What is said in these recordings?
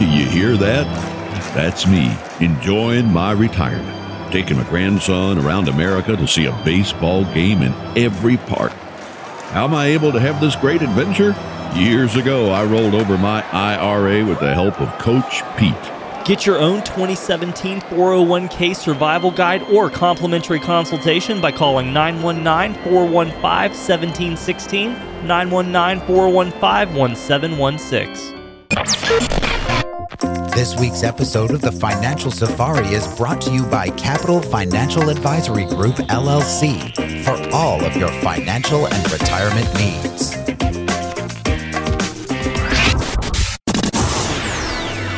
You hear that? That's me, enjoying my retirement. Taking my grandson around America to see a baseball game in every park. How am I able to have this great adventure? Years ago, I rolled over my IRA with the help of Coach Pete. Get your own 2017 401k survival guide or complimentary consultation by calling 919-415-1716, 919-415-1716. This week's episode of the Financial Safari is brought to you by Capital Financial Advisory Group, LLC, for all of your financial and retirement needs.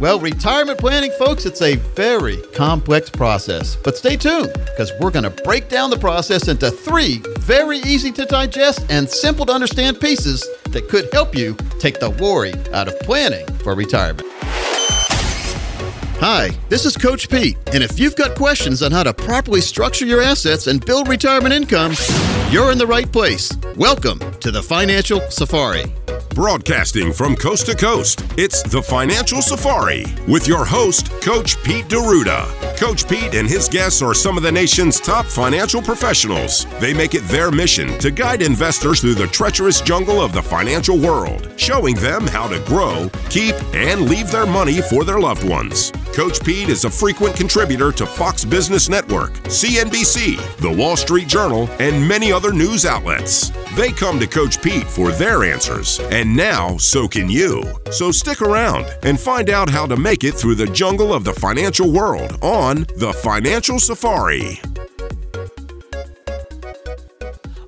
Well, retirement planning, folks, it's a very complex process. But stay tuned, because we're going to break down the process into three very easy to digest and simple to understand pieces that could help you take the worry out of planning for retirement. Hi, this is Coach Pete, and if you've got questions on how to properly structure your assets and build retirement income, you're in the right place. Welcome to the Financial Safari. Broadcasting from coast to coast, it's the Financial Safari with your host, Coach Pete DeRuda. Coach Pete and his guests are some of the nation's top financial professionals. They make it their mission to guide investors through the treacherous jungle of the financial world, showing them how to grow, keep, and leave their money for their loved ones. Coach Pete is a frequent contributor to Fox Business Network, CNBC, The Wall Street Journal, and many other news outlets. They come to Coach Pete for their answers, and now so can you. So stick around and find out how to make it through the jungle of the financial world on The Financial Safari.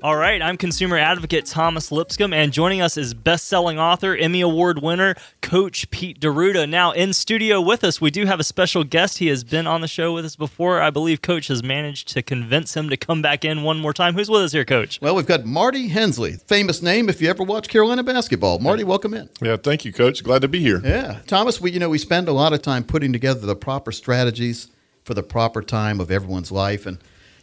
All right, I'm consumer advocate Thomas Lipscomb, and joining us is best-selling author, Emmy Award winner, Coach Pete DeRuda. Now, in studio with us, we do have a special guest. He has been on the show with us before. I believe Coach has managed to convince him to come back in one more time. Who's with us here, Coach? Well, we've got Marty Hensley, famous name if you ever watch Carolina basketball. Marty, welcome in. Yeah, thank you, Coach. Glad to be here. Yeah. Thomas, we spend a lot of time putting together the proper strategies for the proper time of everyone's life, and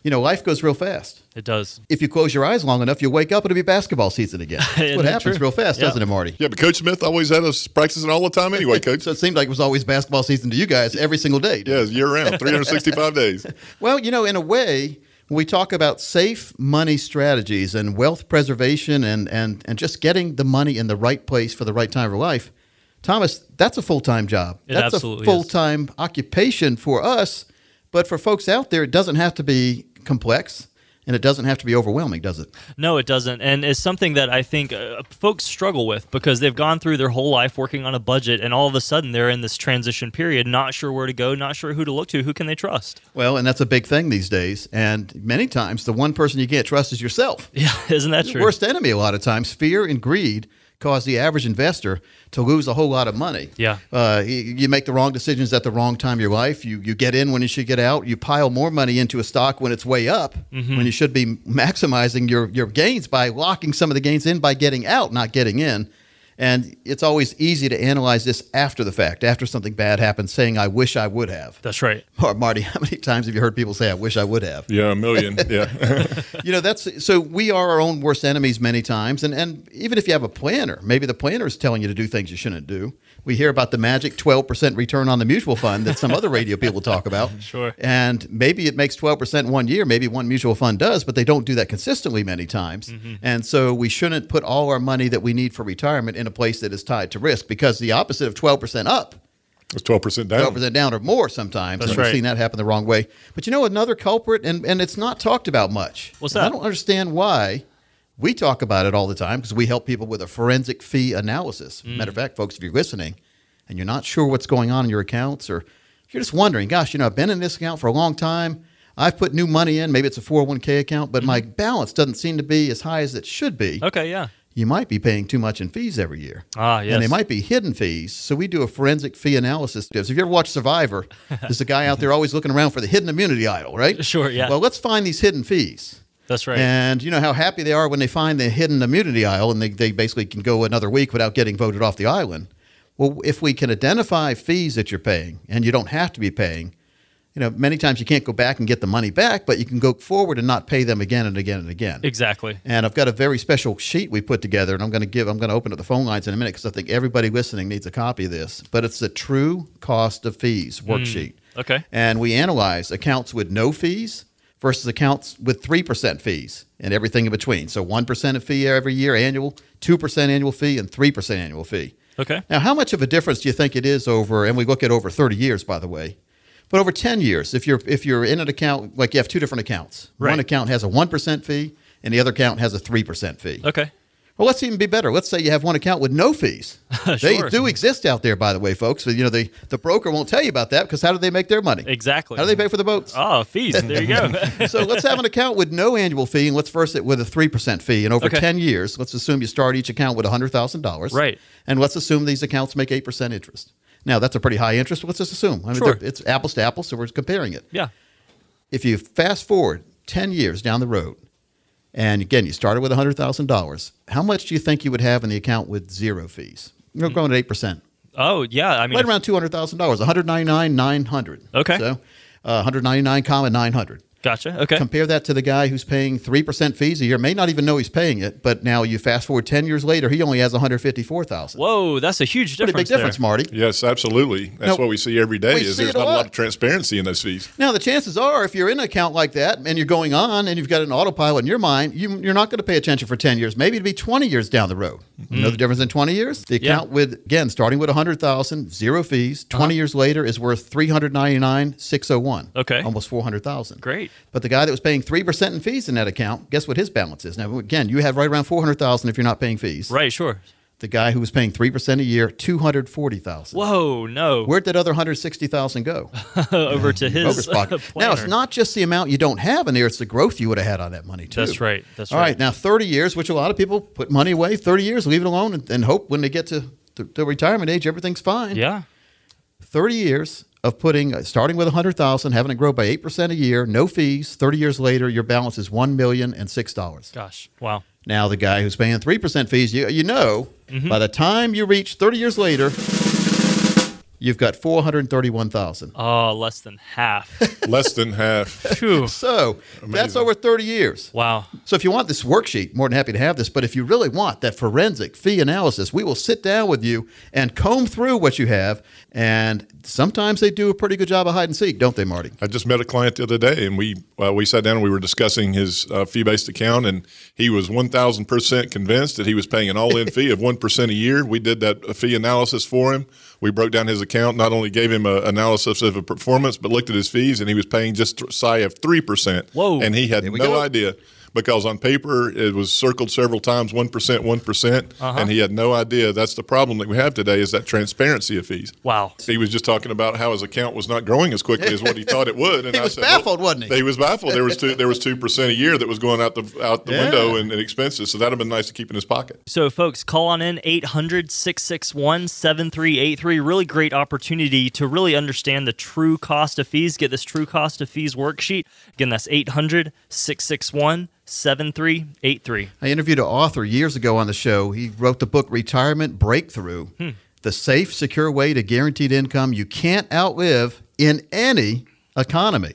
life goes real fast. It does. If you close your eyes long enough, you'll wake up, it'll be basketball season again. That's what happens real fast, doesn't it, Marty? Yeah, but Coach Smith always had us practicing all the time anyway, Coach. So it seemed like it was always basketball season to you guys every single day. Yeah, year-round, 365 days. Well, in a way, when we talk about safe money strategies and wealth preservation and just getting the money in the right place for the right time of your life, Thomas, that's a full-time job. That's a full-time occupation for us. But for folks out there, it doesn't have to be complex, and it doesn't have to be overwhelming, does it? No, it doesn't. And it's something that I think folks struggle with because they've gone through their whole life working on a budget, and all of a sudden they're in this transition period, not sure where to go, not sure who to look to, who can they trust? Well, and that's a big thing these days. And many times the one person you can't trust is yourself. Yeah, isn't that true? Your worst enemy a lot of times, fear and greed, cause the average investor to lose a whole lot of money. Yeah, you make the wrong decisions at the wrong time of your life. You get in when you should get out. You pile more money into a stock when it's way up, when you should be maximizing your gains by locking some of the gains in by getting out, not getting in. And it's always easy to analyze this after the fact, after something bad happens, saying, I wish I would have. That's right. Marty, how many times have you heard people say, I wish I would have? Yeah, a million. Yeah. So we are our own worst enemies many times. And even if you have a planner, maybe the planner is telling you to do things you shouldn't do. We hear about the magic 12% return on the mutual fund that some other radio people talk about. Sure. And maybe it makes 12% one year, maybe one mutual fund does, but they don't do that consistently many times. Mm-hmm. And so we shouldn't put all our money that we need for retirement in a place that is tied to risk, because the opposite of 12% up is 12% down. 12% down or more sometimes. That's right. I've seen that happen the wrong way. But another culprit, and it's not talked about much. What's that? I don't understand why. We talk about it all the time because we help people with a forensic fee analysis. Matter of fact, folks, if you're listening and you're not sure what's going on in your accounts, or if you're just wondering, gosh, I've been in this account for a long time. I've put new money in. Maybe it's a 401k account, but my balance doesn't seem to be as high as it should be. Okay, yeah. You might be paying too much in fees every year. Ah, yes. And they might be hidden fees. So we do a forensic fee analysis. So if you ever watch Survivor, there's a guy out there always looking around for the hidden immunity idol, right? Sure, yeah. Well, let's find these hidden fees. That's right. And you know how happy they are when they find the hidden immunity aisle, and they basically can go another week without getting voted off the island. Well, if we can identify fees that you're paying and you don't have to be paying, you know, many times you can't go back and get the money back, but you can go forward and not pay them again and again and again. Exactly. And I've got a very special sheet we put together, and I'm going to open up the phone lines in a minute because I think everybody listening needs a copy of this. But it's the true cost of fees worksheet. Okay. And we analyze accounts with no fees versus accounts with 3% fees and everything in between. So 1% of fee every year annual, 2% annual fee, and 3% annual fee. Okay. Now, how much of a difference do you think it is over, and we look at over 30 years, by the way, but over 10 years, if you're in an account, like you have two different accounts. Right. One account has a 1% fee, and the other account has a 3% fee. Okay. Well, let's even be better. Let's say you have one account with no fees. Sure. They do exist out there, by the way, folks. So, you know, the broker won't tell you about that because how do they make their money? Exactly. How do they pay for the boats? Oh, fees. There you go. So let's have an account with no annual fee, and let's verse it with a 3% fee. And over 10 years, let's assume you start each account with $100,000. Right. And let's assume these accounts make 8% interest. Now, that's a pretty high interest. Let's just assume. I mean, it's apples to apples, so we're comparing it. Yeah. If you fast forward 10 years down the road, and again, you started with $100,000, how much do you think you would have in the account with zero fees? You're growing at 8%. Oh, yeah. I mean, right around $200,000, $199,900. Okay. So $199,900. Gotcha. Okay. Compare that to the guy who's paying 3% fees a year, may not even know he's paying it, but now you fast forward 10 years later, he only has $154,000. Whoa, that's a huge difference. Pretty big difference, Marty. Yes, absolutely. That's what we see every day is there's not a lot of transparency in those fees. Now, the chances are if you're in an account like that and you're going on and you've got an autopilot in your mind, you're not going to pay attention for 10 years, maybe it'll be 20 years down the road. Mm-hmm. You know the difference in 20 years? The account with, again, starting with $100,000, zero fees, 20 years later is worth $399,601. Okay. Almost $400,000. Great. But the guy that was paying 3% in fees in that account, guess what his balance is? Now, again, you have right around $400,000 if you're not paying fees. Right, sure. The guy who was paying 3% a year, $240,000. Whoa, no. Where'd that other $160,000 go? Over to his pocket. Now, it's not just the amount you don't have in there, it's the growth you would have had on that money, too. That's right. That's right. All right, now 30 years, which a lot of people put money away, 30 years, leave it alone, and hope when they get to retirement age, everything's fine. Yeah. 30 years of starting with $100,000, having it grow by 8% a year, no fees, 30 years later, your balance is $1 million and $6. Gosh, wow. Now the guy who's paying 3% fees, you know, by the time you reach 30 years later, you've got $431,000. Oh, less than half. So amazing. That's over 30 years. Wow. So if you want this worksheet, more than happy to have this. But if you really want that forensic fee analysis, we will sit down with you and comb through what you have. And sometimes they do a pretty good job of hide and seek, don't they, Marty? I just met a client the other day, and we sat down and we were discussing his fee-based account, and he was 1,000% convinced that he was paying an all-in fee of 1% a year. We did that fee analysis for him. We broke down his account, not only gave him an analysis of a performance, but looked at his fees, and he was paying just shy of 3%. Whoa. And he had no idea because on paper it was circled several times, 1%, 1%, and he had no idea. That's the problem that we have today is that transparency of fees. Wow. He was just talking about how his account was not growing as quickly as what he thought it would. And I said, baffled, wasn't he? He was baffled. There was 2% a year that was going out the window in expenses, so that would have been nice to keep in his pocket. So, folks, call on in, 800-661-7383. Really great opportunity to really understand the true cost of fees. Get this true cost of fees worksheet. Again, that's 800-661-7383. I interviewed an author years ago on the show. He wrote the book Retirement Breakthrough, the safe, secure way to guaranteed income you can't outlive in any economy.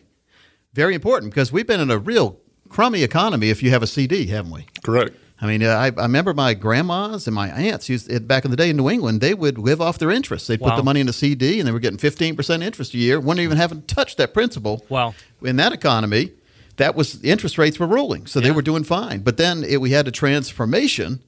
Very important because we've been in a real crummy economy if you have a CD, haven't we? Correct. I mean, I remember my grandmas and my aunts used back in the day in New England, they would live off their interest. They'd put the money in a CD and they were getting 15% interest a year, wouldn't even have touched that principal. Wow. In that economy, that was interest rates were rolling, so they were doing fine. But then we had a transformation.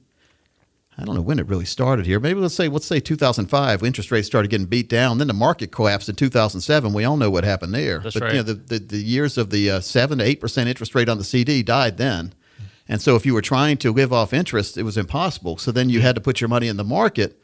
I don't know when it really started here. Maybe let's say 2005, interest rates started getting beat down. Then the market collapsed in 2007. We all know what happened there. That's right. You know, the years of the 7 to 8% interest rate on the CD died then. And so if you were trying to live off interest, it was impossible. So then you had to put your money in the market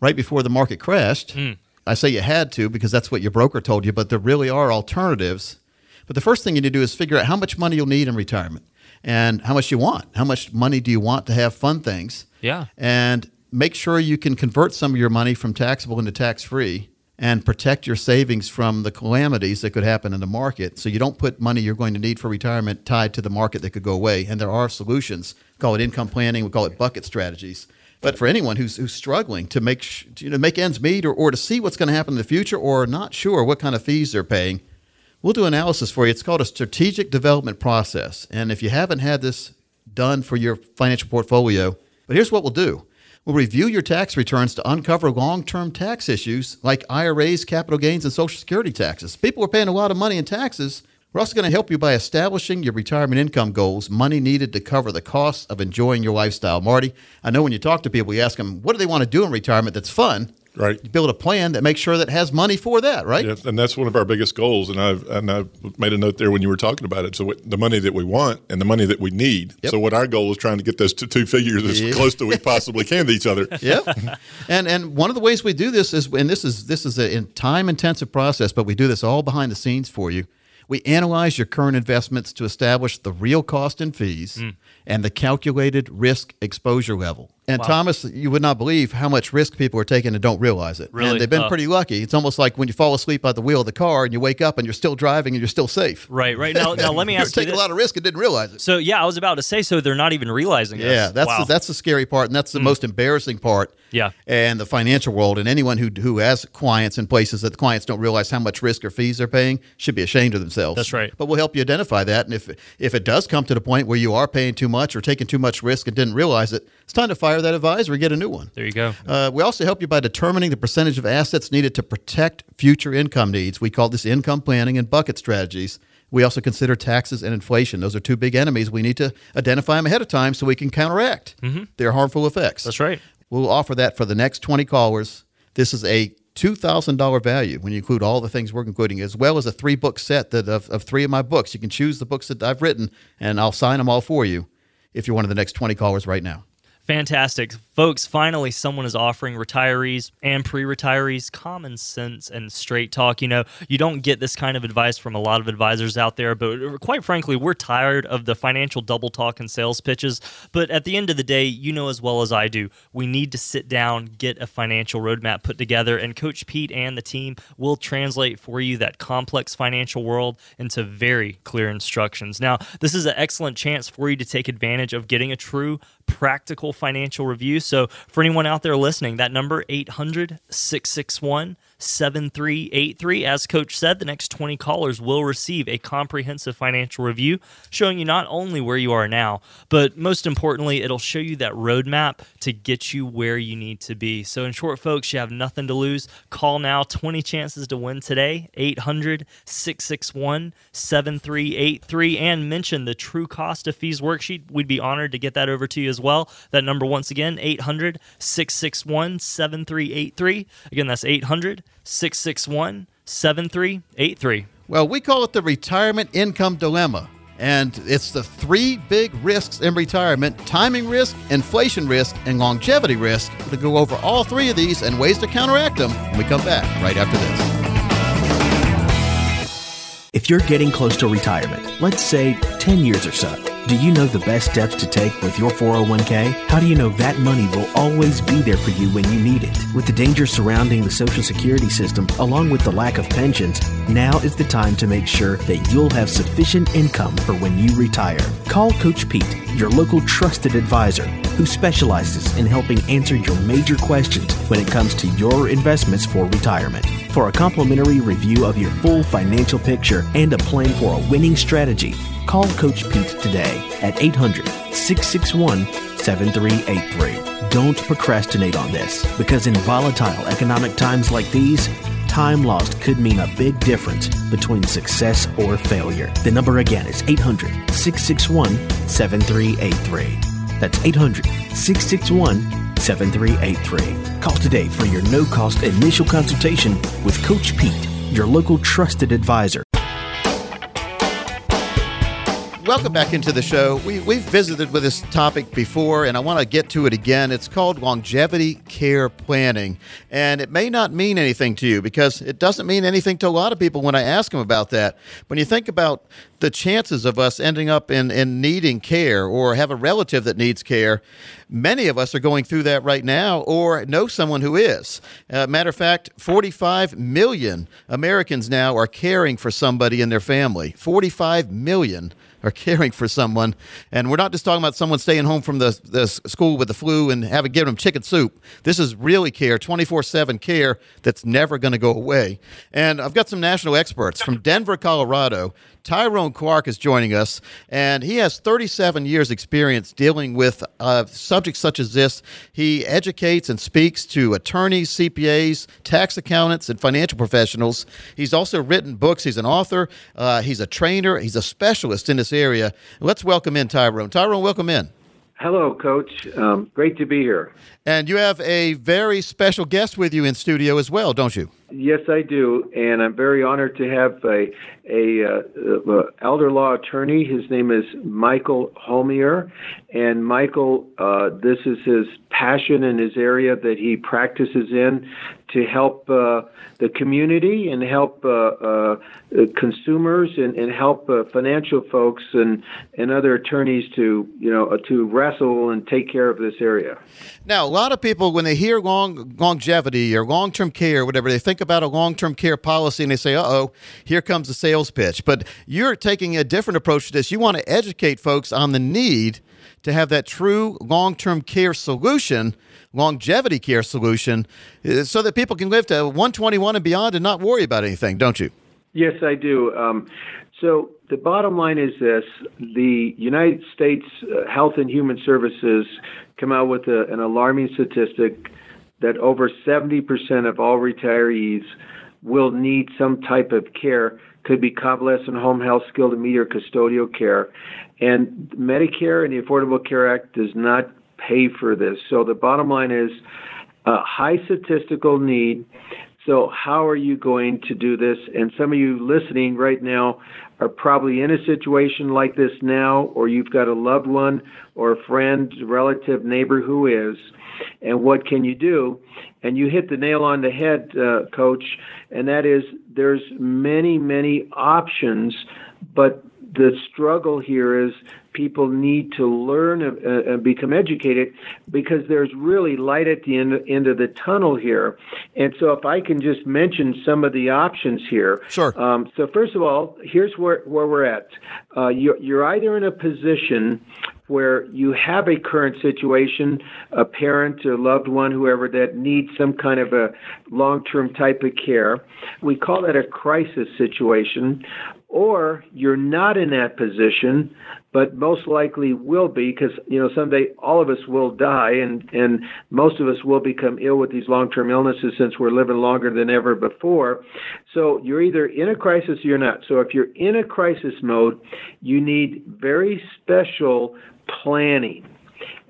right before the market crashed. Mm. I say you had to because that's what your broker told you, but there really are alternatives. But the first thing you need to do is figure out how much money you'll need in retirement and how much you want. How much money do you want to have fun things? Yeah. And make sure you can convert some of your money from taxable into tax-free and protect your savings from the calamities that could happen in the market. So you don't put money you're going to need for retirement tied to the market that could go away. And there are solutions. We call it income planning. We call it bucket strategies. But for anyone who's struggling to make ends meet or to see what's going to happen in the future or not sure what kind of fees they're paying, we'll do analysis for you. It's called a strategic development process. And if you haven't had this done for your financial portfolio, but here's what we'll do. We'll review your tax returns to uncover long-term tax issues like IRAs, capital gains, and Social Security taxes. People are paying a lot of money in taxes. We're also going to help you by establishing your retirement income goals, money needed to cover the costs of enjoying your lifestyle. Marty, I know when you talk to people, you ask them, what do they want to do in retirement that's fun? Right. You build a plan that makes sure that has money for that, right? Yeah, and that's one of our biggest goals. And I've made a note there when you were talking about it. So the money that we want and the money that we need. Yep. So what our goal is trying to get those two figures as close to we possibly can to each other. Yep. And one of the ways we do this is, and this is a time-intensive process, but we do this all behind the scenes for you. We analyze your current investments to establish the real cost and fees and the calculated risk exposure level. And wow. Thomas, you would not believe how much risk people are taking and don't realize it. Really? And they've been pretty lucky. It's almost like when you fall asleep at the wheel of the car and you wake up and you're still driving and you're still safe. Right. Now let me ask you this. You're taking a lot of risk and didn't realize it. So, yeah, I was about to say, so they're not even realizing this. Yeah, that's the scary part, and that's the most embarrassing part. Yeah. And the financial world, and anyone who has clients in places that the clients don't realize how much risk or fees they're paying should be ashamed of themselves. That's right. But we'll help you identify that, and if it does come to the point where you are paying too much or taking too much risk and didn't realize it, it's time to fire that advisor, get a new one. There you go. We also help you by determining the percentage of assets needed to protect future income needs. We call this income planning and bucket strategies. We also consider taxes and inflation. Those are two big enemies. We need to identify them ahead of time so we can counteract their harmful effects. That's right. We'll offer that for the next 20 callers. This is a $2,000 value when you include all the things we're including, as well as a 3-book set that of three of my books. You can choose the books that I've written, and I'll sign them all for you if you're one of the next 20 callers right now. Fantastic. Folks, finally, someone is offering retirees and pre-retirees common sense and straight talk. You know, you don't get this kind of advice from a lot of advisors out there, but quite frankly, we're tired of the financial double talk and sales pitches. But at the end of the day, you know as well as I do, we need to sit down, get a financial roadmap put together, and Coach Pete and the team will translate for you that complex financial world into very clear instructions. Now, this is an excellent chance for you to take advantage of getting a true practical financial review. So for anyone out there listening, that number 800-661-7383. As Coach said, the next 20 callers will receive a comprehensive financial review showing you not only where you are now, but most importantly, it'll show you that roadmap to get you where you need to be. So in short, folks, you have nothing to lose. Call now. 20 chances to win today. 800-661-7383. And mention the True Cost of Fees worksheet. We'd be honored to get that over to you as well. That number once again, 800-661-7383. Again, that's 800-661-7383. Well, we call it the retirement income dilemma, and it's the three big risks in retirement: timing risk, inflation risk, and longevity risk. We'll go over all three of these and ways to counteract them when we come back right after this. If you're getting close to retirement, let's say 10 years or so, do you know the best steps to take with your 401k? How do you know that money will always be there for you when you need it? With the dangers surrounding the Social Security system, along with the lack of pensions, now is the time to make sure that you'll have sufficient income for when you retire. Call Coach Pete, your local trusted advisor, who specializes in helping answer your major questions when it comes to your investments for retirement. For a complimentary review of your full financial picture and a plan for a winning strategy, call Coach Pete today at 800-661-7383. Don't procrastinate on this, because in volatile economic times like these, time lost could mean a big difference between success or failure. The number again is 800-661-7383. That's 800-661-7383. Call today for your no-cost initial consultation with Coach Pete, your local trusted advisor. Welcome back into the show. We've visited with this topic before, and I want to get to it again. It's called longevity care planning, and it may not mean anything to you because it doesn't mean anything to a lot of people when I ask them about that. When you think about the chances of us ending up in needing care or have a relative that needs care, many of us are going through that right now or know someone who is. Matter of fact, 45 million Americans now are caring for somebody in their family. 45 million are caring for someone. And we're not just talking about someone staying home from the school with the flu and having given them chicken soup. This is really care, 24/7 care that's never going to go away. And I've got some national experts from Denver, Colorado. Tyrone Clark is joining us, and he has 37 years experience dealing with subjects such as this. He educates and speaks to attorneys, CPAs, tax accountants, and financial professionals. He's also written books. He's an author. He's a trainer. He's a specialist in this area. Let's welcome in Tyrone. Tyrone, welcome in. Hello, Coach. Great to be here. And you have a very special guest with you in studio as well, don't you? Yes, I do, and I'm very honored to have a elder law attorney. His name is Michael Holmier, and Michael, this is his passion in his area that he practices in to help the community and help consumers and help financial folks and other attorneys to wrestle and take care of this area. Now, a lot of people, when they hear longevity or long-term care, whatever, they think about a long-term care policy and they say, uh-oh, here comes the sales pitch. But you're taking a different approach to this. You want to educate folks on the need to have that true long-term care solution, longevity care solution, so that people can live to 121 and beyond and not worry about anything, don't you? Yes, I do. So the bottom line is this. The United States Health and Human Services come out with an alarming statistic that over 70% of all retirees will need some type of care, could be convalescent home health, skilled and media, custodial care. And Medicare and the Affordable Care Act does not pay for this. So the bottom line is a high statistical need. So how are you going to do this? And some of you listening right now are probably in a situation like this now, or you've got a loved one or a friend, relative, neighbor who is, and what can you do? And you hit the nail on the head, Coach, and that is there's many, many options, but the struggle here is people need to learn and become educated because there's really light at the end of the tunnel here. And so if I can just mention some of the options here. Sure. So first of all, here's where we're at. You're either in a position where you have a current situation, a parent or loved one, whoever, that needs some kind of a long-term type of care. We call that a crisis situation. Or you're not in that position, but most likely will be because, someday all of us will die and most of us will become ill with these long-term illnesses since we're living longer than ever before. So you're either in a crisis or you're not. So if you're in a crisis mode, you need very special planning.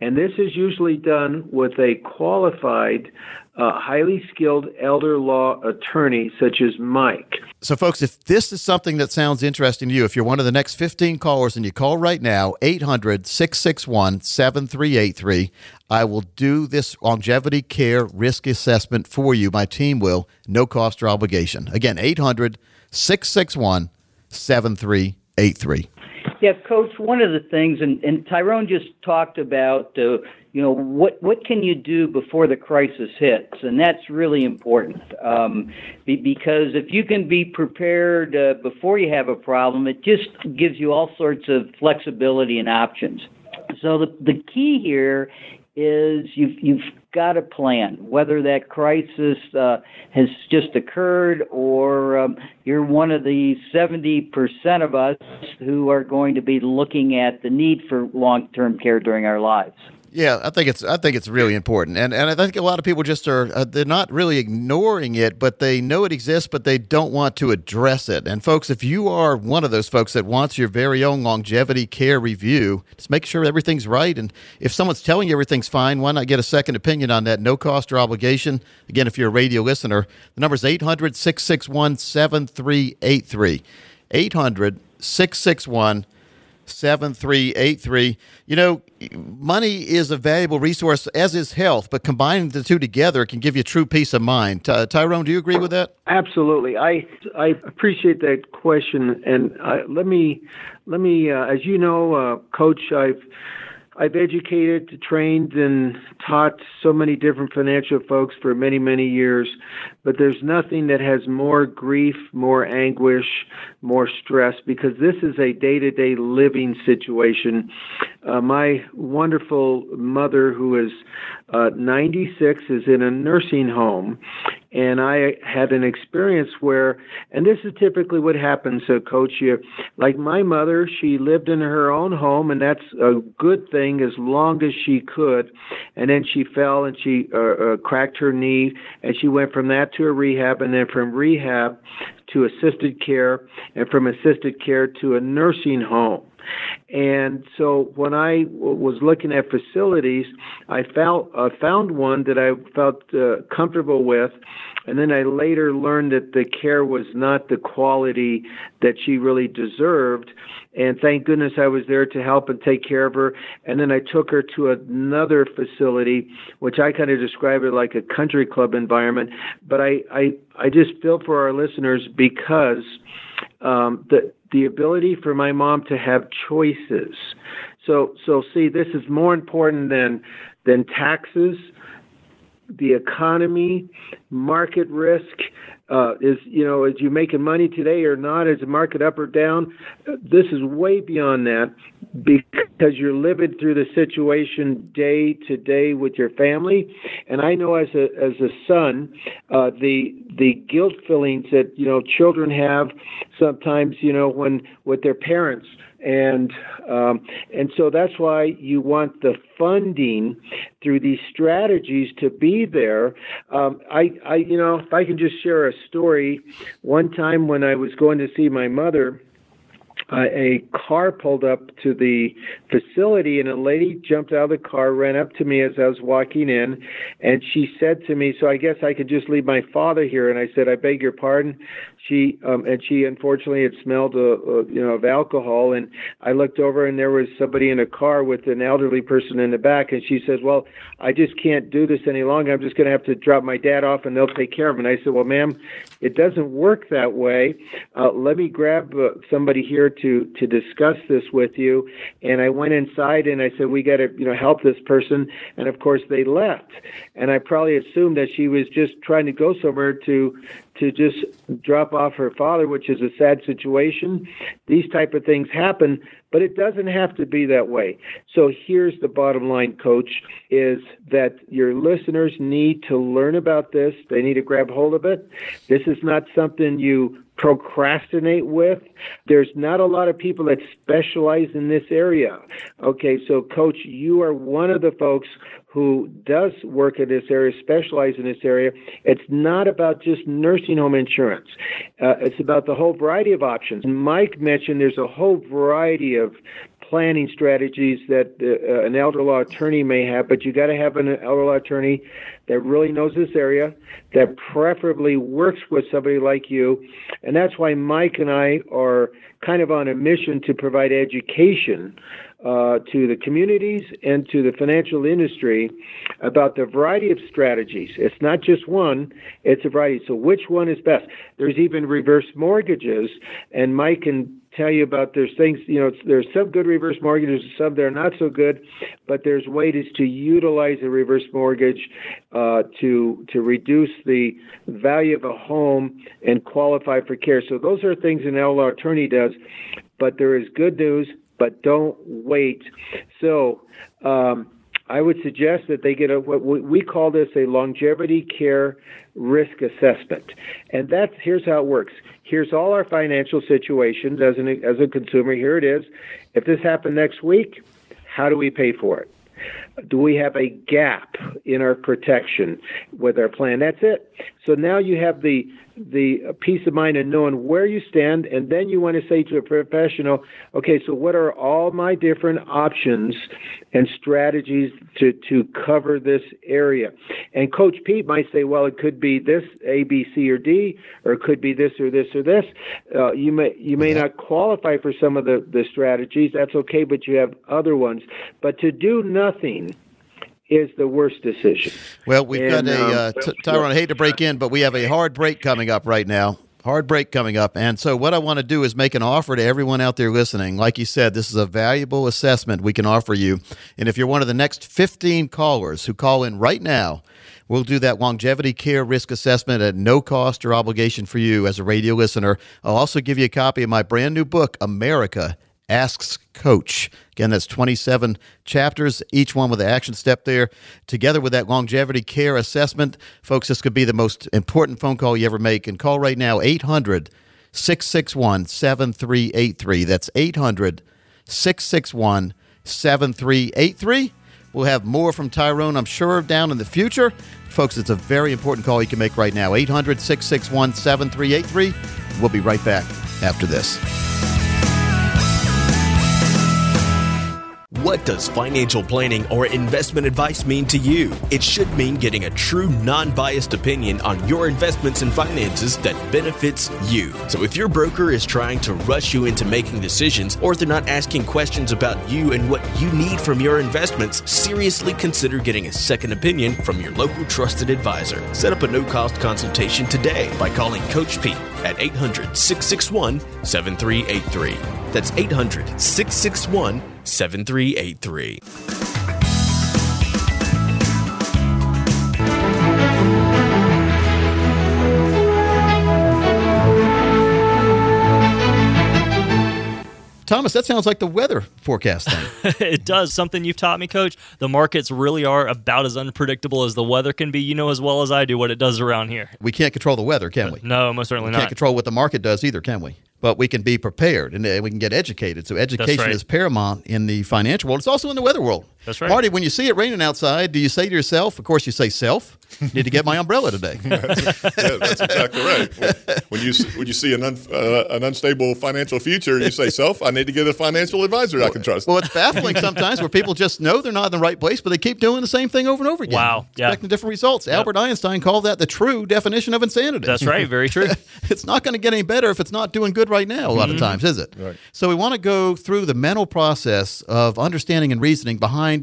And this is usually done with a qualified, highly skilled elder law attorney such as Mike. So, folks, if this is something that sounds interesting to you, if you're one of the next 15 callers and you call right now, 800-661-7383, I will do this longevity care risk assessment for you. My team will, no cost or obligation. Again, 800-661-7383. Yeah, Coach, one of the things, and Tyrone just talked about, what can you do before the crisis hits? And that's really important because if you can be prepared before you have a problem, it just gives you all sorts of flexibility and options. So the key here is you've got a plan, whether that crisis has just occurred or you're one of the 70% of us who are going to be looking at the need for long-term care during our lives. Yeah, I think it's really important, and I think a lot of people just are they're not really ignoring it, but they know it exists, but they don't want to address it. And folks, if you are one of those folks that wants your very own longevity care review, just make sure everything's right. And if someone's telling you everything's fine, why not get a second opinion on that? No cost or obligation. Again, if you're a radio listener, the number is 800-661-7383. 800-661-7383. 7383. You know, money is a valuable resource, as is health, but combining the two together can give you true peace of mind. Tyrone, do you agree with that? Absolutely. I appreciate that question, and let me as you know, Coach, I've educated, trained, and taught so many different financial folks for many, many years, but there's nothing that has more grief, more anguish, more stress, because this is a day-to-day living situation. My wonderful mother, who is 96, is in a nursing home, and I had an experience where, and this is typically what happens, so Coach, like my mother, she lived in her own home, and that's a good thing, as long as she could, and then she fell and she cracked her knee, and she went from that to a rehab, and then from rehab to assisted care, and from assisted care to a nursing home. And so when I was looking at facilities, I found one that I felt comfortable with, and then I later learned that the care was not the quality that she really deserved, and thank goodness I was there to help and take care of her. And then I took her to another facility, which I kind of describe it like a country club environment, but I just feel for our listeners, because the ability for my mom to have choices. So see, this is more important than taxes, the economy, market risk. Is you making money today or not? Is the market up or down? This is way beyond that, because you're living through the situation day to day with your family. And I know as a son, the guilt feelings that children have sometimes when with their parents. And so that's why you want the funding through these strategies to be there. I if I can just share a story. One time when I was going to see my mother, a car pulled up to the facility, and a lady jumped out of the car, ran up to me as I was walking in, and she said to me, "So I guess I could just leave my father here." And I said, "I beg your pardon." She unfortunately had smelled of alcohol, and I looked over, and there was somebody in a car with an elderly person in the back, and she says, "Well, I just can't do this any longer. I'm just going to have to drop my dad off, and they'll take care of him." And I said, "Well, ma'am, it doesn't work that way. Let me grab somebody here to discuss this with you." And I went inside, and I said, "We got to help this person." And of course, they left, and I probably assumed that she was just trying to go somewhere to just drop off her father, which is a sad situation. These type of things happen, but it doesn't have to be that way. So here's the bottom line, Coach, is that your listeners need to learn about this. They need to grab hold of it. This is not something you procrastinate with. There's not a lot of people that specialize in this area. Okay, so Coach, you are one of the folks who does work in this area, specialize in this area. It's not about just nursing home insurance. It's about the whole variety of options. Mike mentioned there's a whole variety of planning strategies that an elder law attorney may have, but you got to have an elder law attorney that really knows this area, that preferably works with somebody like you. And that's why Mike and I are kind of on a mission to provide education to the communities and to the financial industry about the variety of strategies. It's not just one, it's a variety. So which one is best? There's even reverse mortgages, and Mike can tell you about there's things, there's some good reverse mortgages, some that are not so good, but there's ways to utilize a reverse mortgage to reduce the value of a home and qualify for care. So those are things an LLC attorney does, but there is good news, but don't wait. So I would suggest that they get what we call this a longevity care risk assessment. And here's how it works. Here's all our financial situations as a consumer. Here it is. If this happened next week, how do we pay for it? Do we have a gap in our protection with our plan? That's it. So now you have the peace of mind in knowing where you stand, and then you want to say to a professional, okay, so what are all my different options and strategies to cover this area? And Coach Pete might say, well, it could be this, A, B, C, or D, or it could be this or this or this. You may not qualify for some of the strategies. That's okay, but you have other ones. But to do nothing is the worst decision. Well, we've Tyrone, I hate to break in, but we have a hard break coming up right now. And so what I want to do is make an offer to everyone out there listening. Like you said, this is a valuable assessment we can offer you. And if you're one of the next 15 callers who call in right now, we'll do that longevity care risk assessment at no cost or obligation for you as a radio listener. I'll also give you a copy of my brand new book, America Asks Coach. Again, that's 27 chapters, each one with an action step there. Together with that longevity care assessment, folks, this could be the most important phone call you ever make. And call right now, 800-661-7383. That's 800-661-7383. We'll have more from Tyrone, I'm sure, down in the future. Folks, it's a very important call you can make right now, 800-661-7383. We'll be right back after this. What does financial planning or investment advice mean to you? It should mean getting a true, non-biased opinion on your investments and finances that benefits you. So if your broker is trying to rush you into making decisions, or if they're not asking questions about you and what you need from your investments, seriously consider getting a second opinion from your local trusted advisor. Set up a no-cost consultation today by calling Coach Pete at 800-661-7383. That's 800-661-7383. Thomas, that sounds like the weather forecast thing. It does. Something you've taught me, Coach. The markets really are about as unpredictable as the weather can be. You know as well as I do what it does around here. We can't control the weather, can we? No, most certainly not. We can't control what the market does either, can we? But we can be prepared and we can get educated. So education is paramount in the financial world. It's also in the weather world. That's right. Marty, when you see it raining outside, do you say to yourself, of course you say self, need to get my umbrella today. That's exactly right. When you see an unstable financial future, you say, self, I need to get a financial advisor I can trust. Well, it's baffling sometimes where people just know they're not in the right place, but they keep doing the same thing over and over again. Wow. Yeah. Expecting different results. Yep. Albert Einstein called that the true definition of insanity. That's right. Very true. It's not going to get any better if it's not doing good right now a lot of times, is it? Right. So we want to go through the mental process of understanding and reasoning behind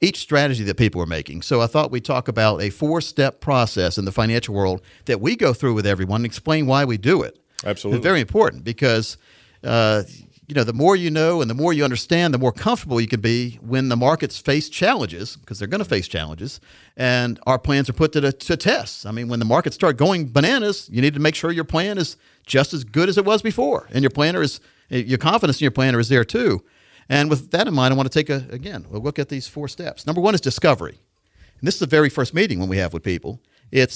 each strategy that people are making. So I thought we'd talk about a four-step process in the financial world that we go through with everyone and explain why we do it. Absolutely. It's very important because the more you know and the more you understand, the more comfortable you can be when the markets face challenges, because they're going to face challenges, and our plans are put to test. I mean, when the markets start going bananas, you need to make sure your plan is just as good as it was before, and your confidence in your planner is there too. And with that in mind, I want to take we'll look at these four steps. Number one is discovery. And this is the very first meeting when we have with people.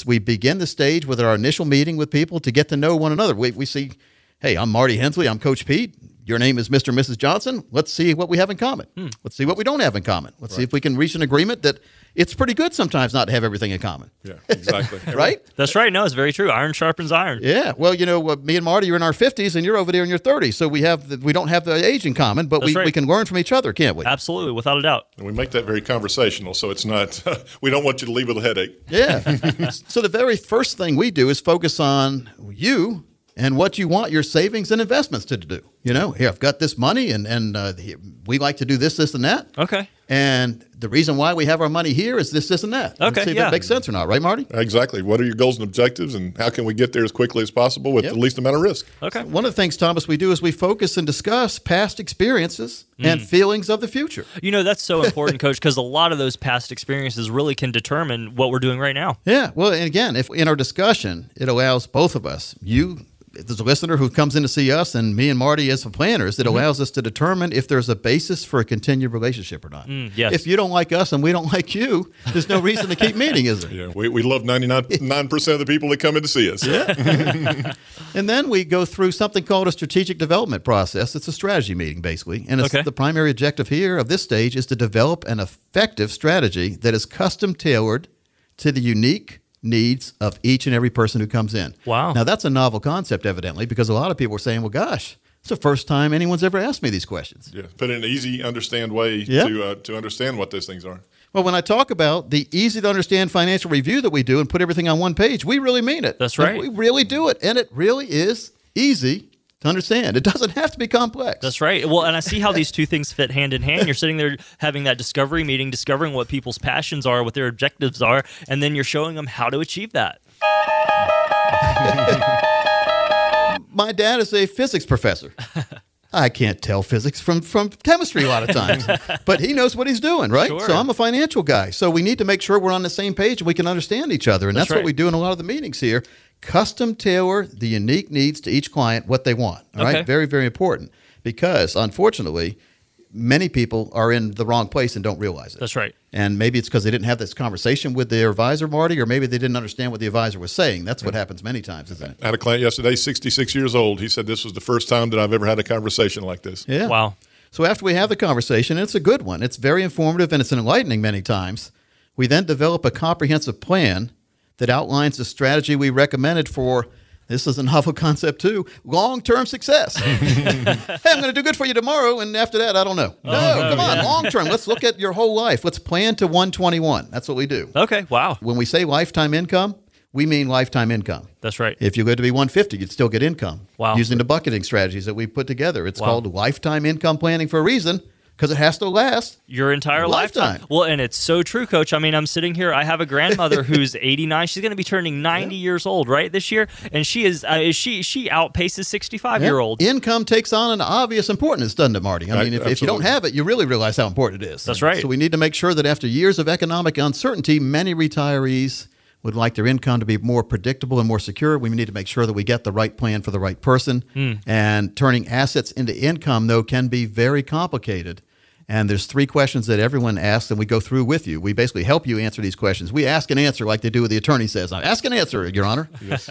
We begin the stage with our initial meeting with people to get to know one another. We see, hey, I'm Marty Hensley. I'm Coach Pete. Your name is Mr. and Mrs. Johnson. Let's see what we have in common. Let's see what we don't have in common. Let's see if we can reach an agreement that it's pretty good sometimes not to have everything in common. Yeah, exactly. Right? That's right. No, it's very true. Iron sharpens iron. Yeah. Well, me and Marty are in our 50s and you're over there in your 30s. So we don't have the age in common, but we can learn from each other, can't we? Absolutely. Without a doubt. And we make that very conversational. So it's not, we don't want you to leave with a headache. Yeah. So the very first thing we do is focus on you and what you want your savings and investments to do. Here, I've got this money, and we like to do this, this, and that. Okay. And the reason why we have our money here is this, this, and that. Okay, let's see if that makes sense or not. Right, Marty? Exactly. What are your goals and objectives, and how can we get there as quickly as possible with the least amount of risk? Okay. So one of the things, Thomas, we do is we focus and discuss past experiences and feelings of the future. That's so important, Coach, because a lot of those past experiences really can determine what we're doing right now. Yeah. Well, and again, if in our discussion, it allows both of us, you there's a listener who comes in to see us and me and Marty as the planners that allows us to determine if there's a basis for a continued relationship or not. Yes. If you don't like us and we don't like you, there's no reason to keep meeting, is there? Yeah, we love 99% of the people that come in to see us. Yeah. And then we go through something called a strategic development process. It's a strategy meeting, basically. And it's the primary objective here of this stage is to develop an effective strategy that is custom tailored to the unique needs of each and every person who comes in. Wow. Now, that's a novel concept, evidently, because a lot of people are saying, well, gosh, it's the first time anyone's ever asked me these questions. Yeah, put in an easy, understand way to understand what those things are. Well, when I talk about the easy-to-understand financial review that we do and put everything on one page, we really mean it. That's right. And we really do it, and it really is easy to understand. It doesn't have to be complex. That's right. Well, and I see how these two things fit hand in hand. You're sitting there having that discovery meeting, discovering what people's passions are, what their objectives are, and then you're showing them how to achieve that. My dad is a physics professor. I can't tell physics from chemistry a lot of times, but he knows what he's doing, right? Sure. So I'm a financial guy. So we need to make sure we're on the same page and we can understand each other. And that's what we do in a lot of the meetings here. Custom tailor the unique needs to each client, what they want. All right. Very, very important because unfortunately, many people are in the wrong place and don't realize it. That's right. And maybe it's because they didn't have this conversation with their advisor, Marty, or maybe they didn't understand what the advisor was saying. That's what happens many times, isn't it? I had a client yesterday, 66 years old. He said this was the first time that I've ever had a conversation like this. Yeah. Wow. So after we have the conversation, and it's a good one. It's very informative and it's enlightening many times. We then develop a comprehensive plan that outlines the strategy we recommended for, this is a novel concept too, long-term success. Hey, I'm going to do good for you tomorrow, and after that, I don't know. No, come on, long-term. Let's look at your whole life. Let's plan to 121. That's what we do. Okay, wow. When we say lifetime income, we mean lifetime income. That's right. If you go to be 150, you'd still get income. Wow. Using the bucketing strategies that we put together. It's called lifetime income planning for a reason. Because it has to last your entire lifetime. Well, and it's so true, Coach. I mean, I'm sitting here. I have a grandmother who's 89. She's going to be turning 90 years old, right, this year? And she is she outpaces 65-year-olds. Income takes on an obvious importance, doesn't it, Marty? I mean, if you don't have it, you really realize how important it is. That's right. So we need to make sure that after years of economic uncertainty, many retirees would like their income to be more predictable and more secure. We need to make sure that we get the right plan for the right person. And turning assets into income, though, can be very complicated. And there's three questions that everyone asks, and we go through with you. We basically help you answer these questions. We ask and answer like they do with the attorney says. I ask and answer, Your Honor. Yes.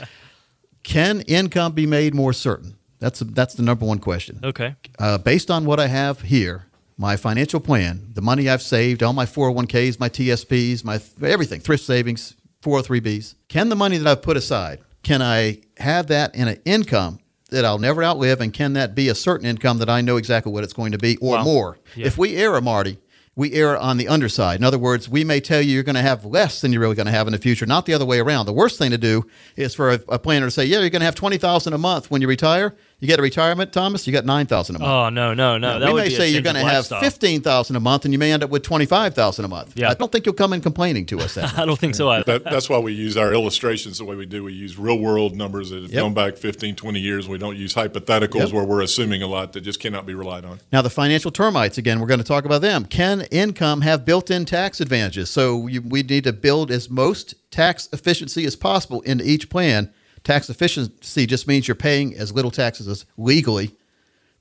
Can income be made more certain? That's the number one question. Okay. Based on what I have here, my financial plan, the money I've saved, all my 401ks, my TSPs, my everything, thrift savings, 403Bs. Can the money that I've put aside, can I have that in an income that I'll never outlive, and can that be a certain income that I know exactly what it's going to be or more? Yeah. If we err, Marty, we err on the underside. In other words, we may tell you you're going to have less than you're really going to have in the future, not the other way around. The worst thing to do is for a planner to say, yeah, you're going to have $20,000 a month when you retire. You get a retirement, Thomas, you got $9,000 a month. Oh, no. That we would may be say you're going to have $15,000 a month, and you may end up with $25,000 a month. Yeah. I don't think you'll come in complaining to us. I don't think so either. That's why we use our illustrations the way we do. We use real-world numbers that have gone back 15, 20 years. We don't use hypotheticals where we're assuming a lot that just cannot be relied on. Now, the financial termites, again, we're going to talk about them. Can income have built-in tax advantages? So we need to build as most tax efficiency as possible into each plan. Tax efficiency just means you're paying as little taxes as legally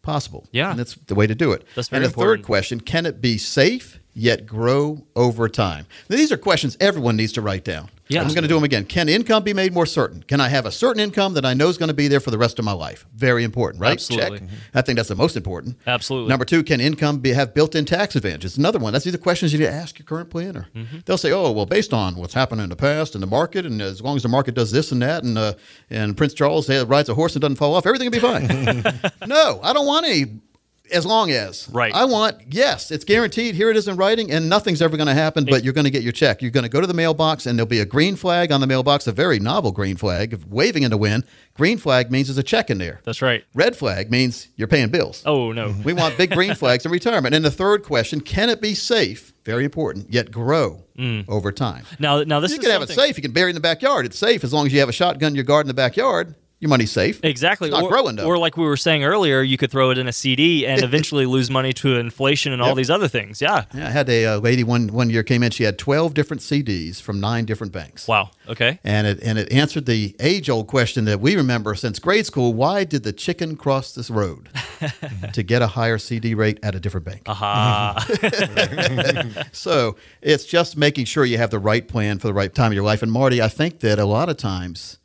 possible. Yeah. And that's the way to do it. That's very important. And the third question, can it be safe yet grow over time? Now, these are questions everyone needs to write down. Yeah. I'm going to do them again. Can income be made more certain? Can I have a certain income that I know is going to be there for the rest of my life? Very important, right? Absolutely. Check. I think that's the most important. Absolutely. Number two, can income have built-in tax advantages? Another one. That's either questions you need to ask your current planner. They'll say, oh, well, based on what's happened in the past and the market, and as long as the market does this and that, and Prince Charles rides a horse and doesn't fall off, everything will be fine. No, I don't want any... As long as. Right. I want, yes, it's guaranteed. Here it is in writing, and nothing's ever going to happen, but you're going to get your check. You're going to go to the mailbox, and there'll be a green flag on the mailbox, a very novel green flag, waving in the wind. Green flag means there's a check in there. That's right. Red flag means you're paying bills. Oh, no. We want big green flags in retirement. And the third question, can it be safe? Very important, yet grow over time. Now, this is something. You can have it safe. You can bury it in the backyard. It's safe as long as you have a shotgun in your garden in the backyard. your money's safe. Exactly. It's not growing, though. Or like we were saying earlier, you could throw it in a CD and eventually lose money to inflation and all these other things. Yeah. I had a lady one year came in. She had 12 different CDs from 9 different banks. Wow. Okay. And it answered the age-old question that we remember since grade school. Why did the chicken cross this road? To get a higher CD rate at a different bank. So it's just making sure you have the right plan for the right time of your life. And Marty, I think that a lot of times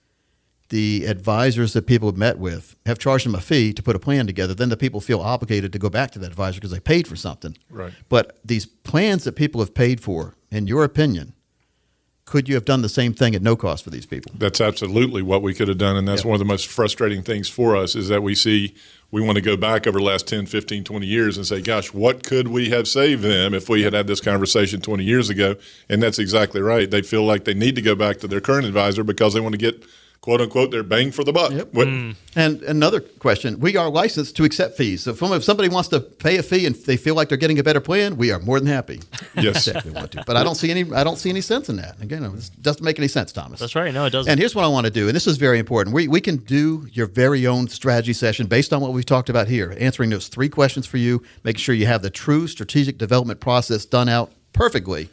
the advisors that people have met with have charged them a fee to put a plan together. Then the people feel obligated to go back to that advisor because they paid for something. Right. But these plans that people have paid for, in your opinion, could you have done the same thing at no cost for these people? That's absolutely what we could have done. And that's one of the most frustrating things for us is that we want to go back over the last 10, 15, 20 years and say, gosh, what could we have saved them if we had had this conversation 20 years ago? And that's exactly right. They feel like they need to go back to their current advisor because they want to get, quote unquote, their bang for the buck. Yep. And another question, we are licensed to accept fees. So if somebody wants to pay a fee and they feel like they're getting a better plan, we are more than happy. Yes. If they want to. But I don't see any sense in that. Again, it doesn't make any sense, Thomas. That's right. No, it doesn't. And here's what I want to do, and this is very important. We can do your very own strategy session based on what we've talked about here, answering those 3 questions for you, making sure you have the true strategic development process done out perfectly.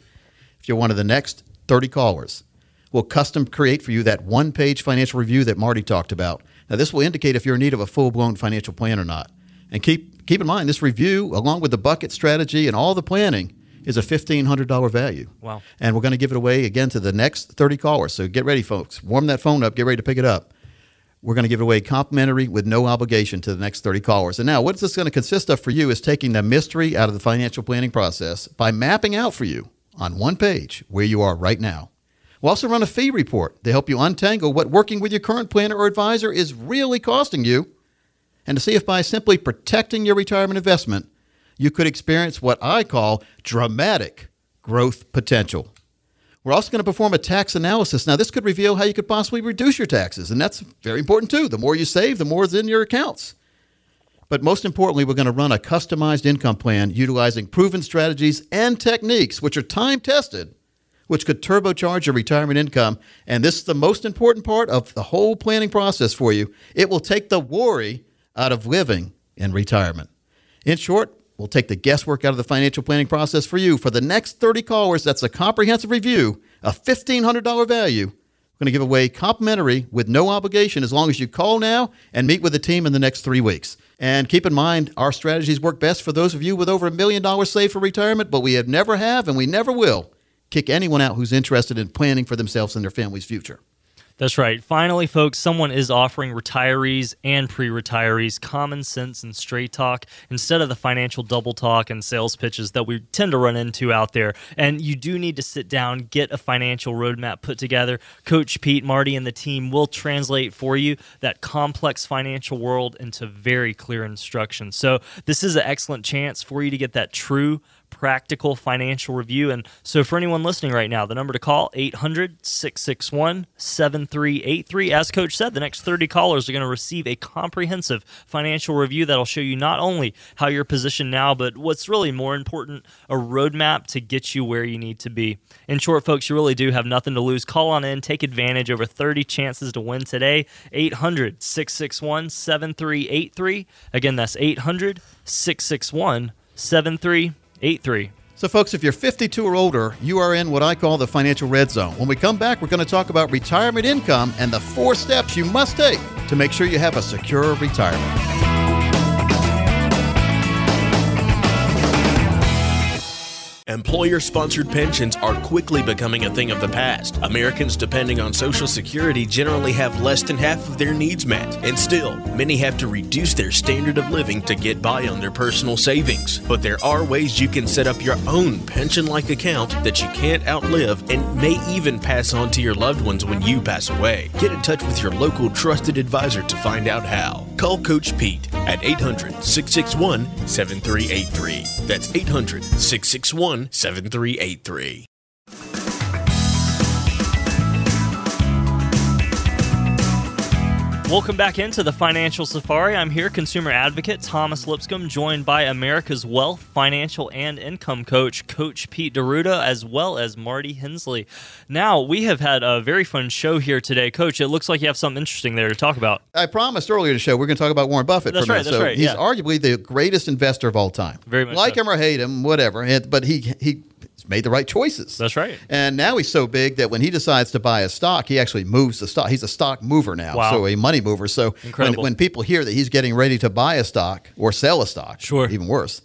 If you're one of the next 30 callers, we'll custom create for you that 1-page financial review that Marty talked about. Now, this will indicate if you're in need of a full-blown financial plan or not. And keep in mind, this review, along with the bucket strategy and all the planning, is a $1,500 value. Wow. And we're going to give it away, again, to the next 30 callers. So get ready, folks. Warm that phone up. Get ready to pick it up. We're going to give it away complimentary with no obligation to the next 30 callers. And now, what this is going to consist of for you is taking the mystery out of the financial planning process by mapping out for you on 1 page where you are right now. We'll also run a fee report to help you untangle what working with your current planner or advisor is really costing you, and to see if by simply protecting your retirement investment, you could experience what I call dramatic growth potential. We're also going to perform a tax analysis. Now, this could reveal how you could possibly reduce your taxes, and that's very important too. The more you save, the more is in your accounts. But most importantly, we're going to run a customized income plan utilizing proven strategies and techniques, which are time-tested, which could turbocharge your retirement income. And this is the most important part of the whole planning process for you. It will take the worry out of living in retirement. In short, we'll take the guesswork out of the financial planning process for you. For the next 30 callers, that's a comprehensive review, a $1,500 value. We're going to give away complimentary with no obligation as long as you call now and meet with the team in the next 3 weeks. And keep in mind, our strategies work best for those of you with over $1 million saved for retirement, but we never have and we never will kick anyone out who's interested in planning for themselves and their family's future. That's right. Finally, folks, someone is offering retirees and pre-retirees common sense and straight talk instead of the financial double talk and sales pitches that we tend to run into out there. And you do need to sit down, get a financial roadmap put together. Coach Pete, Marty, and the team will translate for you that complex financial world into very clear instructions. So this is an excellent chance for you to get that true practical financial review. And so for anyone listening right now, the number to call, 800-661-7383. As Coach said, the next 30 callers are going to receive a comprehensive financial review that'll show you not only how you're positioned now, but what's really more important, a roadmap to get you where you need to be. In short, folks, you really do have nothing to lose. Call on in, take advantage. Over 30 chances to win today. 800-661-7383. Again, that's 800-661-7383. So, folks, if you're 52 or older, you are in what I call the financial red zone. When we come back, we're going to talk about retirement income and the 4 steps you must take to make sure you have a secure retirement. Employer-sponsored pensions are quickly becoming a thing of the past. Americans depending on Social Security generally have less than half of their needs met, and still, many have to reduce their standard of living to get by on their personal savings. But there are ways you can set up your own pension-like account that you can't outlive and may even pass on to your loved ones when you pass away. Get in touch with your local trusted advisor to find out how. Call Coach Pete at 800-661-7383. That's 800-661-7383. Welcome back into the Financial Safari. I'm here, consumer advocate Thomas Lipscomb, joined by America's Wealth, Financial, and Income Coach, Coach Pete DeRuda, as well as Marty Hensley. Now, we have had a very fun show here today. Coach, it looks like you have something interesting there to talk about. I promised earlier in the show we're going to talk about Warren Buffett. That's right. He's arguably the greatest investor of all time. Very much like him or hate him, whatever, but he made the right choices. That's right. And now he's so big that when he decides to buy a stock, he actually moves the stock. He's a stock mover now, so a money mover. So when people hear that he's getting ready to buy a stock or sell a stock, even worse,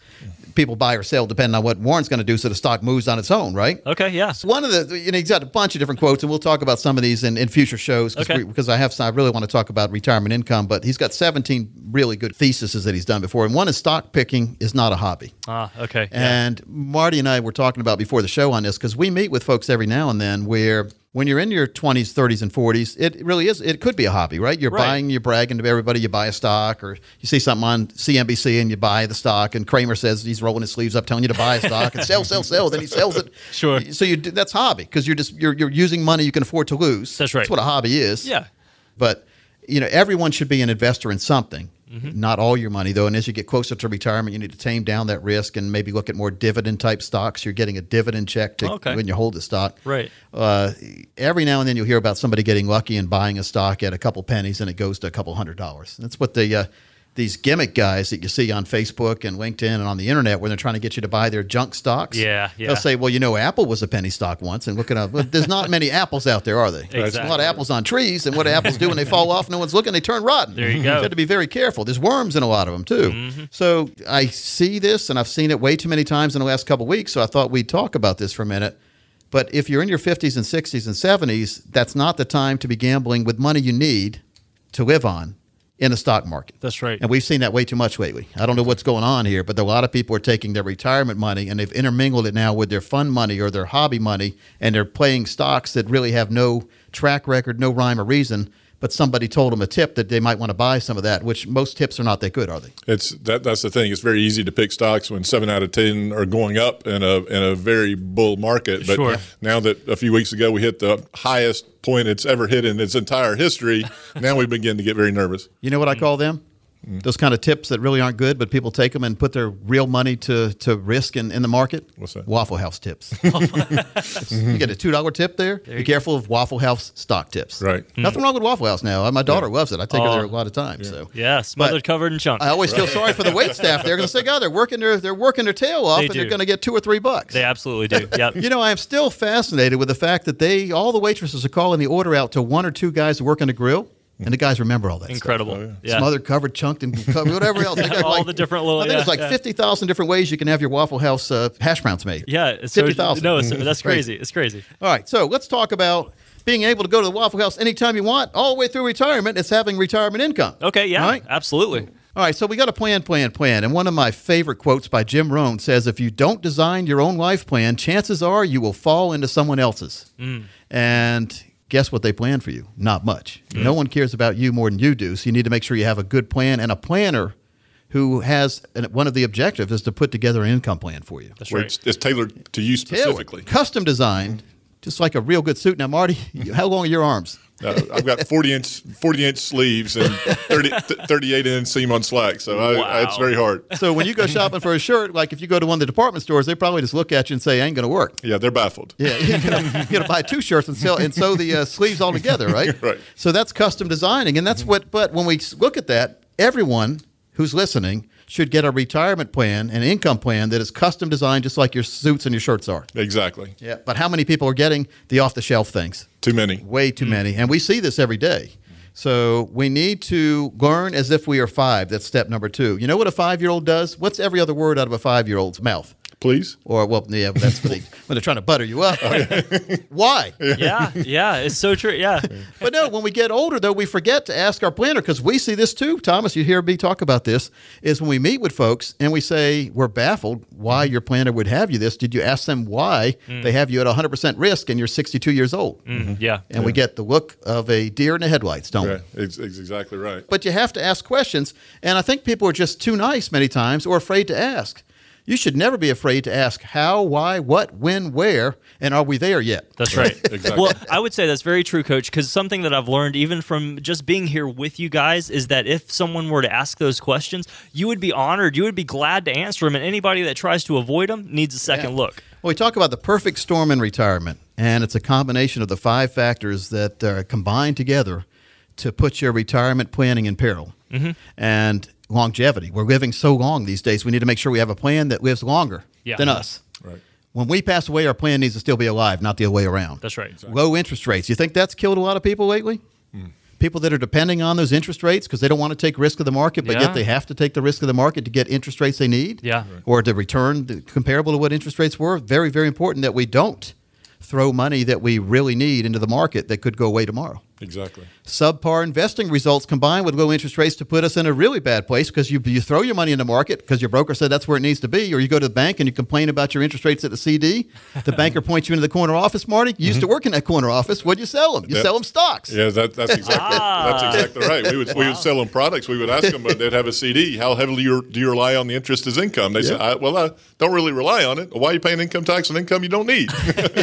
people buy or sell depending on what Warren's going to do, so the stock moves on its own, right? Okay, yeah. So one of the, he's got a bunch of different quotes, and we'll talk about some of these in future shows because I really want to talk about retirement income, but he's got 17 really good theses that he's done before, and one is stock picking is not a hobby. Ah, okay. Yeah. And Marty and I were talking about before the show on this because we meet with folks every now and then where when you're in your 20s, 30s, and 40s, it really is. It could be a hobby, right? You're buying, you're bragging to everybody, you buy a stock, or you see something on CNBC and you buy the stock, and Kramer says he's rolling his sleeves up telling you to buy a stock and sell, then he sells it. Sure. So that's hobby because you're using money you can afford to lose. That's right. That's what a hobby is. Yeah. But everyone should be an investor in something. Mm-hmm. Not all your money, though. And as you get closer to retirement, you need to tame down that risk and maybe look at more dividend-type stocks. You're getting a dividend check when you hold the stock. Right. Every now and then you'll hear about somebody getting lucky and buying a stock at a couple pennies and it goes to a couple $100s. That's what these gimmick guys that you see on Facebook and LinkedIn and on the internet when they're trying to get you to buy their junk stocks. Yeah. They'll say, well, Apple was a penny stock once. And look at there's not many apples out there, are they? Exactly. There's a lot of apples on trees. And what do apples do when they fall off? No one's looking. They turn rotten. There you go. You have to be very careful. There's worms in a lot of them, too. Mm-hmm. So I see this, and I've seen it way too many times in the last couple of weeks. So I thought we'd talk about this for a minute. But if you're in your 50s and 60s and 70s, that's not the time to be gambling with money you need to live on in the stock market. That's right. And we've seen that way too much lately. I don't know what's going on here, but a lot of people are taking their retirement money and they've intermingled it now with their fund money or their hobby money, and they're playing stocks that really have no track record, no rhyme or reason, but somebody told them a tip that they might want to buy some of that, which most tips are not that good, are they? That's the thing. It's very easy to pick stocks when 7 out of 10 are going up in a very bull market. But now that a few weeks ago we hit the highest point it's ever hit in its entire history, now we begin to get very nervous. You know what I call them? Mm. Those kind of tips that really aren't good, but people take them and put their real money to risk in the market. What's that? Waffle House tips. You get a $2 tip there. Be careful of Waffle House stock tips. Right. Mm. Nothing wrong with Waffle House now. My daughter loves it. I take her there a lot of times. Yeah. So smothered, covered in chunks. I always feel sorry for the waitstaff. They're going to say, God, they're working their tail off, and they're going to get $2 or $3. They absolutely do. Yep. I am still fascinated with the fact that all the waitresses are calling the order out to one or two guys working the grill. And the guys remember all that Incredible. Stuff. Incredible. Yeah. Smothered, covered, chunked, and whatever else. All the different little... I think it's 50,000 different ways you can have your Waffle House hash browns made. Yeah. 50,000. No, that's crazy. It's crazy. All right. So let's talk about being able to go to the Waffle House anytime you want, all the way through retirement. It's having retirement income. Okay. Yeah. Right? Absolutely. All right. So we got a plan. And one of my favorite quotes by Jim Rohn says, if you don't design your own life plan, chances are you will fall into someone else's. Mm. And... guess what they plan for you? Not much. Mm. No one cares about you more than you do, so you need to make sure you have a good plan and a planner who has one of the objectives is to put together an income plan for you. That's right. It's tailored to you specifically. Custom designed, just like a real good suit. Now, Marty, how long are your arms? I've got 40-inch sleeves and 38-inch seam on slack, so it's very hard. So when you go shopping for a shirt, like if you go to one of the department stores, they probably just look at you and say, ain't going to work. Yeah, they're baffled. Yeah, you're going to buy two shirts and sew the sleeves all together, right? Right. So that's custom designing, and that's what – but when we look at that, everyone who's listening – should get a retirement plan, an income plan that is custom designed just like your suits and your shirts are. Exactly. Yeah. But how many people are getting the off-the-shelf things? Too many. Way too many. And we see this every day. So we need to learn as if we are 5. That's step number 2. You know what a 5-year-old does? What's every other word out of a 5-year-old's mouth? Please? Or, well, yeah, that's when they're trying to butter you up. Why? Yeah, it's so true, yeah. But no, when we get older, though, we forget to ask our planner, because we see this too, Thomas, you hear me talk about this, is when we meet with folks and we say, we're baffled why your planner would have you this. Did you ask them why they have you at 100% risk and you're 62 years old? Mm-hmm. Yeah. And we get the look of a deer in the headlights, don't we? It's exactly right. But you have to ask questions, and I think people are just too nice many times or afraid to ask. You should never be afraid to ask how, why, what, when, where, and are we there yet? That's right. Exactly. Well, I would say that's very true, Coach, because something that I've learned even from just being here with you guys is that if someone were to ask those questions, you would be honored. You would be glad to answer them, and anybody that tries to avoid them needs a second look. Well, we talk about the perfect storm in retirement, and it's a combination of the five factors that are combined together to put your retirement planning in peril. Mm-hmm. And longevity. We're living so long these days. We need to make sure we have a plan that lives longer than us. Right. When we pass away, our plan needs to still be alive, not the other way around. That's right. Exactly. Low interest rates. You think that's killed a lot of people lately? Mm. People that are depending on those interest rates because they don't want to take risk of the market, but yet they have to take the risk of the market to get interest rates they need or to return comparable to what interest rates were. Very, very important that we don't throw money that we really need into the market that could go away tomorrow. Exactly. Subpar investing results combined with low interest rates to put us in a really bad place because you throw your money in the market because your broker said that's where it needs to be, or you go to the bank and you complain about your interest rates at the CD. The banker points you into the corner office, Marty. You used to work in that corner office. What do you sell them? You sell them stocks. Yeah, that's exactly right. We would sell them products. We would ask them, but they'd have a CD. How heavily do you rely on the interest as income? They said, I don't really rely on it. Why are you paying income tax on income you don't need?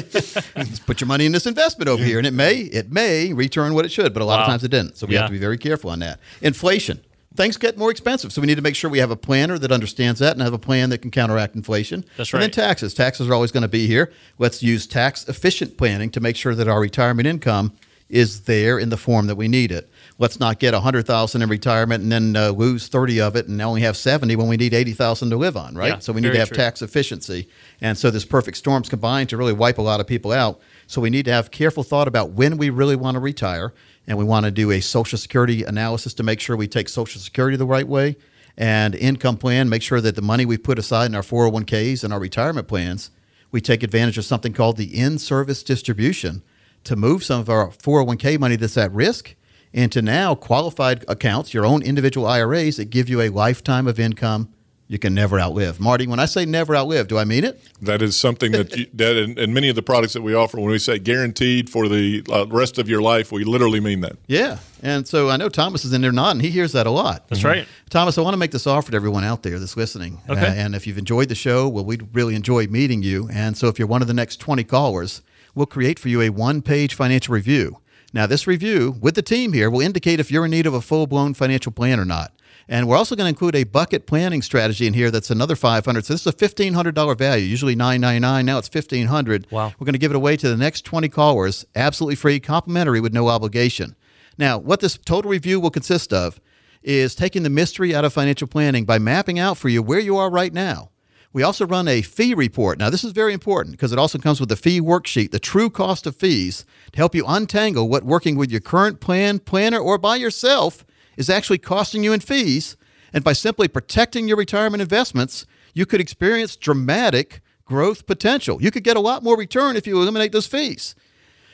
Just put your money in this investment over here, and it may return what it should, but a lot of times it didn't. So we have to be very careful on that. Inflation. Things get more expensive, so we need to make sure we have a planner that understands that and have a plan that can counteract inflation. That's right. And then taxes. Taxes are always going to be here. Let's use tax-efficient planning to make sure that our retirement income is there in the form that we need it. Let's not get $100,000 in retirement and then lose 30 of it and only have 70 when we need 80,000 to live on, right? Yeah, so we need to have tax efficiency. And so this perfect storm's combined to really wipe a lot of people out. So we need to have careful thought about when we really want to retire, and we want to do a Social Security analysis to make sure we take Social Security the right way, and income plan, make sure that the money we put aside in our 401ks and our retirement plans, we take advantage of something called the in-service distribution to move some of our 401k money that's at risk into now qualified accounts, your own individual IRAs that give you a lifetime of income you can never outlive. Marty, when I say never outlive, do I mean it? That is something that many of the products that we offer, when we say guaranteed for the rest of your life, we literally mean that. Yeah. And so I know Thomas is in there nodding. He hears that a lot. That's right. Thomas, I want to make this offer to everyone out there that's listening. Okay. And if you've enjoyed the show, well, we'd really enjoy meeting you. And so if you're one of the next 20 callers, we'll create for you a one-page financial review. Now, this review with the team here will indicate if you're in need of a full-blown financial plan or not. And we're also going to include a bucket planning strategy in here that's another $500. So this is a $1,500 value, usually $999. Now it's $1,500. Wow. We're going to give it away to the next 20 callers, absolutely free, complimentary, with no obligation. Now, what this total review will consist of is taking the mystery out of financial planning by mapping out for you where you are right now. We also run a fee report. Now, this is very important because it also comes with the fee worksheet, the true cost of fees, to help you untangle what working with your current planner, or by yourself is actually costing you in fees. And by simply protecting your retirement investments, you could experience dramatic growth potential. You could get a lot more return if you eliminate those fees.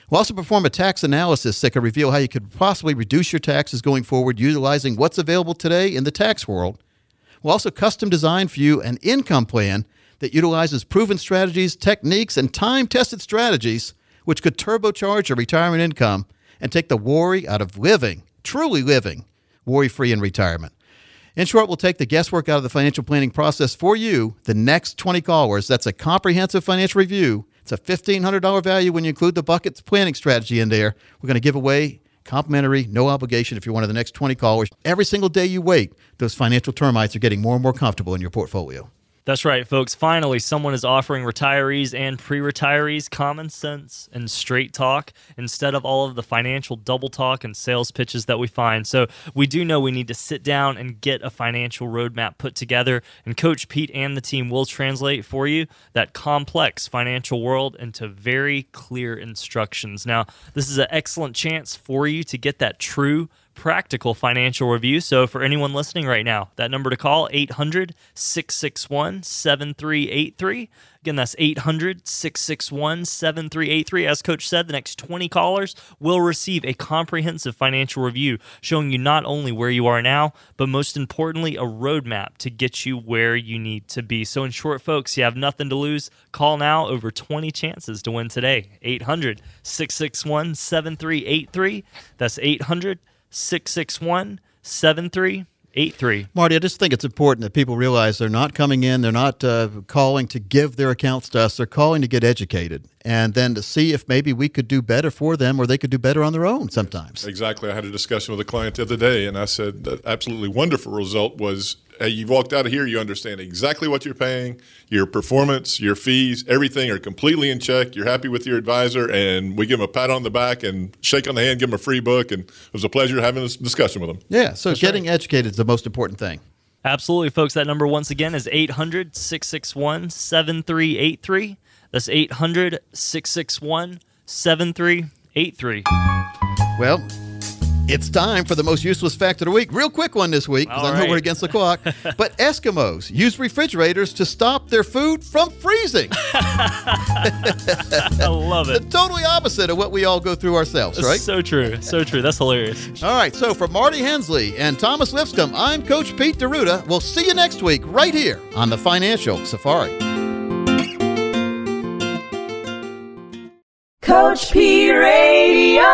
We'll also perform a tax analysis that could reveal how you could possibly reduce your taxes going forward, utilizing what's available today in the tax world. We'll also custom design for you an income plan that utilizes proven strategies, techniques, and time-tested strategies which could turbocharge your retirement income and take the worry out of living, truly living, worry-free in retirement. In short, we'll take the guesswork out of the financial planning process for you, the next 20 callers. That's a comprehensive financial review. It's a $1,500 value when you include the buckets planning strategy in there. We're going to give away complimentary, no obligation if you're one of the next 20 callers. Every single day you wait, those financial termites are getting more and more comfortable in your portfolio. That's right, folks. Finally, someone is offering retirees and pre-retirees common sense and straight talk instead of all of the financial double talk and sales pitches that we find. So we do know we need to sit down and get a financial roadmap put together, and Coach Pete and the team will translate for you that complex financial world into very clear instructions. Now, this is an excellent chance for you to get that true practical financial review. So for anyone listening right now, that number to call, 800-661-7383. Again, that's 800-661-7383. As Coach said, the next 20 callers will receive a comprehensive financial review showing you not only where you are now, but most importantly, a roadmap to get you where you need to be. So in short, folks, you have nothing to lose. Call now. Over 20 chances to win today. 800-661-7383. That's 800-661-7383. 8-3. Marty, I just think it's important that people realize they're not coming in, they're not calling to give their accounts to us, they're calling to get educated and then to see if maybe we could do better for them or they could do better on their own sometimes. Exactly. I had a discussion with a client the other day and I said the absolutely wonderful result was, hey, you walked out of here, you understand exactly what you're paying, your performance, your fees, everything are completely in check, you're happy with your advisor, and we give them a pat on the back and shake on the hand, give them a free book, and it was a pleasure having this discussion with them. Yeah, so that's getting educated is the most important thing. Absolutely, folks. That number, once again, is 800-661-7383. That's 800-661-7383. Well, it's time for the most useless fact of the week. Real quick one this week, because I know we're against the clock. But Eskimos use refrigerators to stop their food from freezing. I love it. The totally opposite of what we all go through ourselves, right? So true. So true. That's hilarious. All right. So for Marty Hensley and Thomas Lipscomb, I'm Coach Pete DeRuda. We'll see you next week right here on the Financial Safari. Coach P Radio.